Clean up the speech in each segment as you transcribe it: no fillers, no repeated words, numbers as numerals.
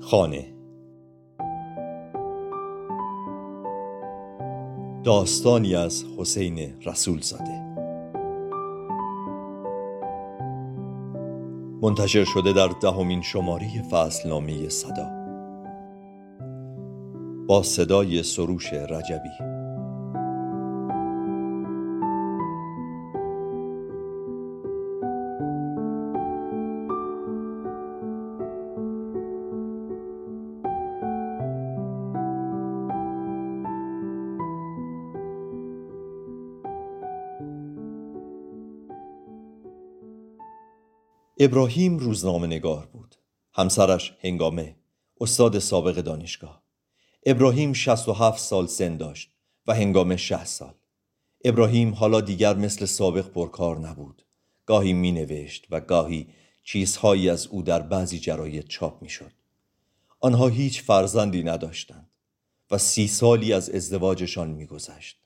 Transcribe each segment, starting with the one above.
خانه. داستانی از حسین رسول زاده، منتشر شده در 10مین شماره فصلنامه سدا، با صدای سروش رجبی. ابراهیم روزنامه نگار بود. همسرش هنگامه، استاد سابق دانشگاه. ابراهیم 67 سال سن داشت و هنگامه 60 سال. ابراهیم حالا دیگر مثل سابق پرکار نبود. گاهی می نوشت و گاهی چیزهایی از او در بعضی جراید چاپ می شد. آنها هیچ فرزندی نداشتند و 30 سالی از ازدواجشان می گذشت.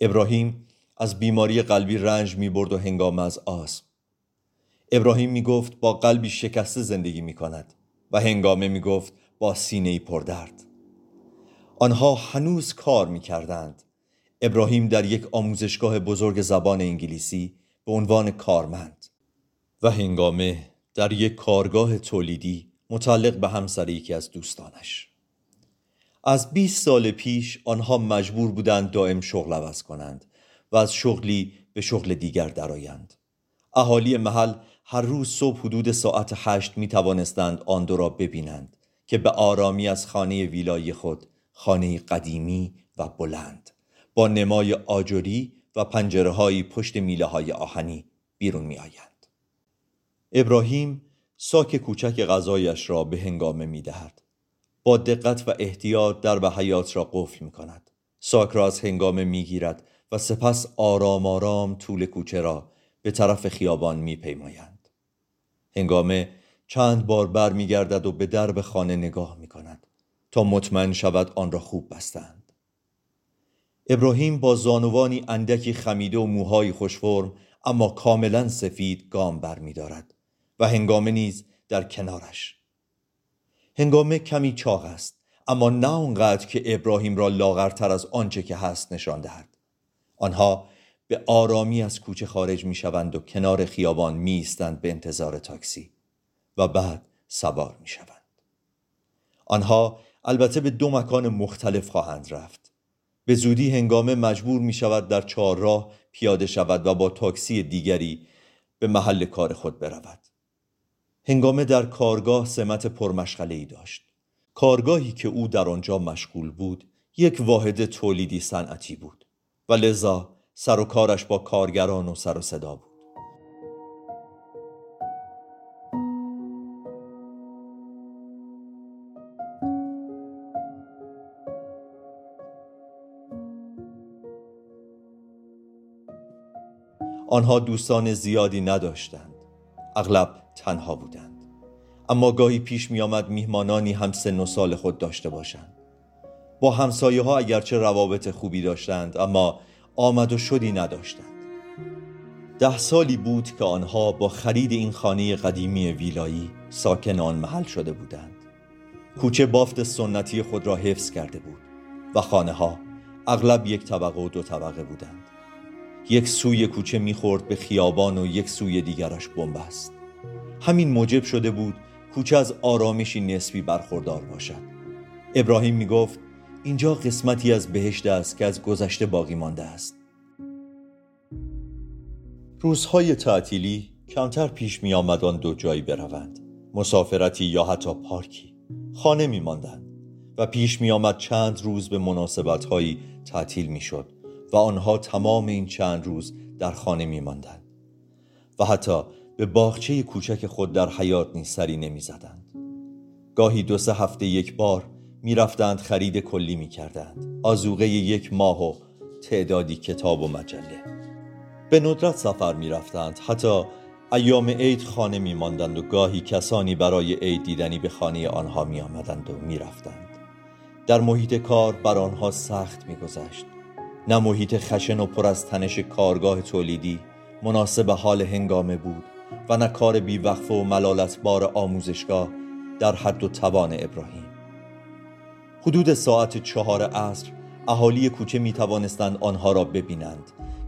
ابراهیم از بیماری قلبی رنج می برد و هنگامه از آسم. ابراهیم می گفت با قلبی شکسته زندگی می کند و هنگامه می گفت با سینه‌ای پردرد. آنها هنوز کار می کردند. ابراهیم در یک آموزشگاه بزرگ زبان انگلیسی به عنوان کارمند و هنگامه در یک کارگاه تولیدی متعلق به همسر یکی از دوستانش. از 20 سال پیش آنها مجبور بودند دائم شغل عوض کنند و از شغلی به شغل دیگر درآیند. اهالی محل هر روز صبح حدود ساعت 8 می توانستند آن دو را ببینند که به آرامی از خانه ویلای خود، خانه قدیمی و بلند با نمای آجری و پنجره‌های پشت میله‌های آهنی بیرون می‌آیند. ابراهیم ساک کوچک غذایش را به هنگامه می‌دهد. با دقت و احتیاط درب حیاط را قفل می‌کند. ساک را از هنگامه می‌گیرد و سپس آرام آرام طول کوچه را به طرف خیابان می‌پیمایند. هنگامه چند بار بر می‌گردد و به درب خانه نگاه می‌کند تا مطمئن شود آن را خوب بستند. ابراهیم با زانوانی اندکی خمیده و موهای خوش فرم اما کاملا سفید گام بر می دارد و هنگامه نیز در کنارش. هنگامه کمی چاق است اما نه آنقدر که ابراهیم را لاغرتر از آنچه که هست نشان دهد. آنها به آرامی از کوچه خارج می شوند و کنار خیابان می ایستند به انتظار تاکسی و بعد سوار می شوند. آنها البته به دو مکان مختلف خواهند رفت. به زودی هنگامه مجبور می شود در چهارراه پیاده شود و با تاکسی دیگری به محل کار خود برود. هنگامه در کارگاه سمت پرمشغله‌ای داشت. کارگاهی که او در آنجا مشغول بود یک واحد تولیدی صنعتی بود و لذا سر و کارش با کارگران و سر و صدا بود. آنها دوستان زیادی نداشتند، اغلب تنها بودند، اما گاهی پیش می آمد میهمانانی هم سن و سال خود داشته باشند. با همسایه ها اگرچه روابط خوبی داشتند اما آمد و شدی نداشتند. 10 سالی بود که آنها با خرید این خانه قدیمی ویلایی ساکن آن محل شده بودند. کوچه بافت سنتی خود را حفظ کرده بود و خانه ها اغلب یک طبقه و 2 طبقه بودند. یک سوی کوچه میخورد به خیابان و یک سوی دیگرش بنبست. همین موجب شده بود کوچه از آرامشی نسبی برخوردار باشد. ابراهیم میگفت اینجا قسمتی از بهشت است که از گذشته باقی مانده است. روزهای تعطیلی کمتر پیش می آمد آن دو جایی بروند، مسافرتی یا حتی پارکی. خانه می ماندند و پیش می آمد چند روز به مناسبت‌هایی تعطیل می شد و آنها تمام این چند روز در خانه می ماندند و حتی به باغچه کوچک خود در حیاط نیز سری نمی زدند. گاهی 2-3 هفته یک بار می رفتند خرید کلی می کردند، آذوقه یک ماه و تعدادی کتاب و مجله. به ندرت سفر می رفتند، حتی ایام عید خانه می ماندند و گاهی کسانی برای عید دیدنی به خانه آنها می آمدند و می رفتند. در محیط کار بر آنها سخت می گذشت. نه محیط خشن و پر از تنش کارگاه تولیدی مناسب حال هنگامه بود و نه کار بیوقفه و ملالتبار آموزشگاه در حد و توان ابراهیم. حدود ساعت 4 عصر اهالی کوچه می توانستند آنها را ببینند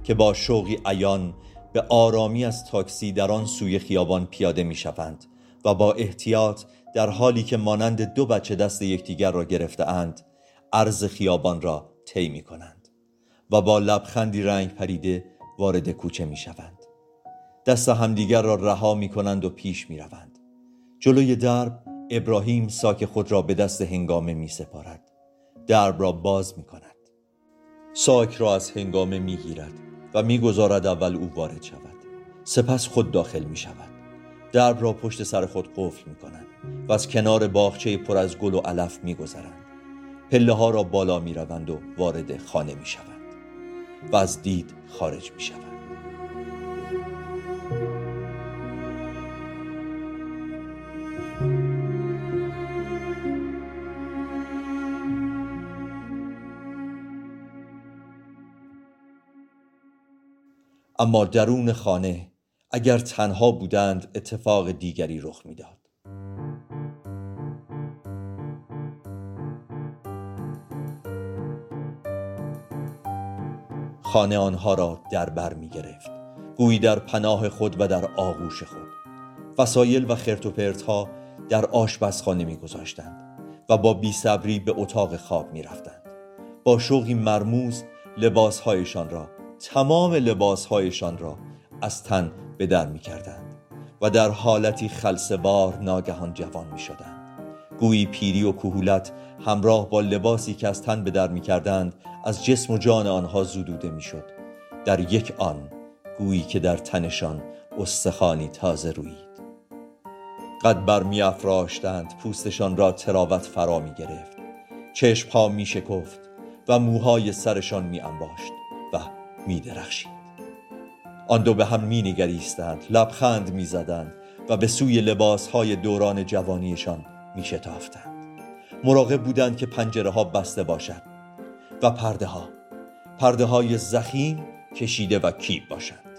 که با شوقی عیان به آرامی از تاکسی در آن سوی خیابان پیاده می شوند و با احتیاط در حالی که مانند دو بچه دست یکدیگر را گرفته‌اند عرض خیابان را طی می کنند و با لبخندی رنگ پریده وارد کوچه می شوند. دست همدیگر را رها می کنند و پیش می روند. جلوی درب ابراهیم ساک خود را به دست هنگامه می سپارد. درب را باز می کند. ساک را از هنگامه می گیرد و می گذارد اول او وارد شود. سپس خود داخل می شود. درب را پشت سر خود قفل می کنند و از کنار باغچه پر از گل و علف می گذرند. پله ها را بالا می روند و وارد خانه می شوند و از دید خارج می شوند. اما درون خانه اگر تنها بودند اتفاق دیگری رخ می‌داد. خانه آنها را در بر می‌گرفت، گویی در پناه خود و در آغوش خود. وسایل و خرت و پرت‌ها در آشپزخانه می‌گذاشتند و با بی‌صبری به اتاق خواب می‌رفتند. با شوقی مرموز تمام لباسهایشان را از تن به در می کردند و در حالتی خلسه‌وار ناگهان جوان می شدند. گویی پیری و کهولت همراه با لباسی که از تن به در می کردند از جسم و جان آنها زدوده می شد. در یک آن گویی که در تنشان استخوانی تازه رویید. قد بر می افراشتند، پوستشان را تراوت فرا می گرفت، چشم ها می شکفت و موهای سرشان می انباشت و می درخشید. آن دو به هم می نگریستند، لبخند می زدند و به سوی لباسهای دوران جوانیشان می شتافتند. مراقب بودند که پنجره ها بسته باشد و پرده های ضخیم کشیده و کیپ باشند.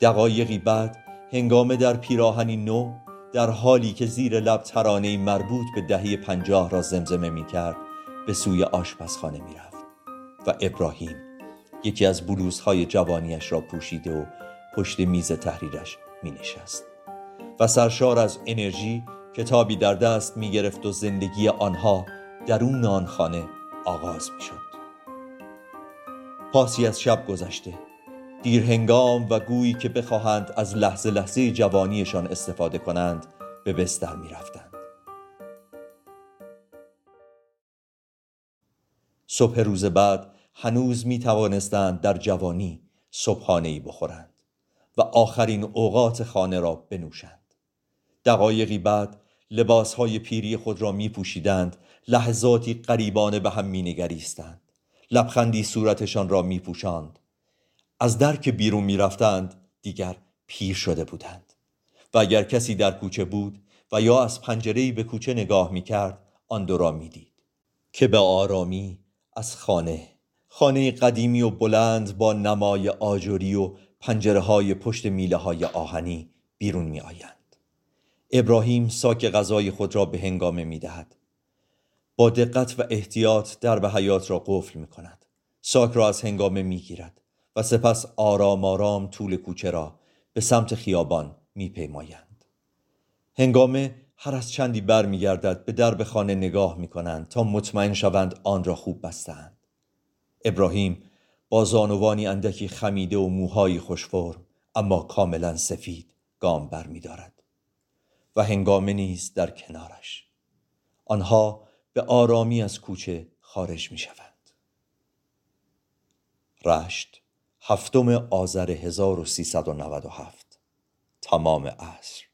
دقایقی بعد هنگامه در پیراهنی نو در حالی که زیر لب ترانه‌ای مربوط به دهه 50 را زمزمه می کرد به سوی آشپزخانه می رفت و ابراهیم یکی از بلوزهای جوانیش را پوشیده و پشت میز تحریرش می نشست و سرشار از انرژی کتابی در دست می گرفت و زندگی آنها درون آن خانه آغاز می شد. پاسی از شب گذشته، دیر هنگام و گویی که بخواهند از لحظه جوانیشان استفاده کنند به بستر می رفتند. صبح روز بعد هنوز می توانستند در جوانی صبحانه‌ای بخورند و آخرین اوقات خانه را بنوشند. دقایقی بعد لباسهای پیری خود را می پوشیدند، لحظاتی غریبانه به هم می نگریستند، لبخندی صورتشان را می پوشاند. از در که بیرون می رفتند دیگر پیر شده بودند و اگر کسی در کوچه بود و یا از پنجره‌ای به کوچه نگاه می کرد آن دو را می دید که به آرامی از خانه قدیمی و بلند با نمای آجری و پنجره‌های پشت میله‌های آهنی بیرون می‌آیند. ابراهیم ساک غذای خود را به هنگامه می‌دهد. با دقت و احتیاط درب حیاط را قفل می‌کند. ساک را از هنگامه می‌گیرد و سپس آرام آرام طول کوچه را به سمت خیابان می‌پیمایند. هنگامه هر از چندی برمیگردد، به درب خانه نگاه می‌کنند تا مطمئن شوند آن را خوب بسته‌اند. ابراهیم با زانوانی اندکی خمیده و موهای خوشفرم اما کاملا سفید گام بر می دارد و هنگامه نیز در کنارش. آنها به آرامی از کوچه خارج می شوند. رشت 7 آذر 1397 تمام عصر.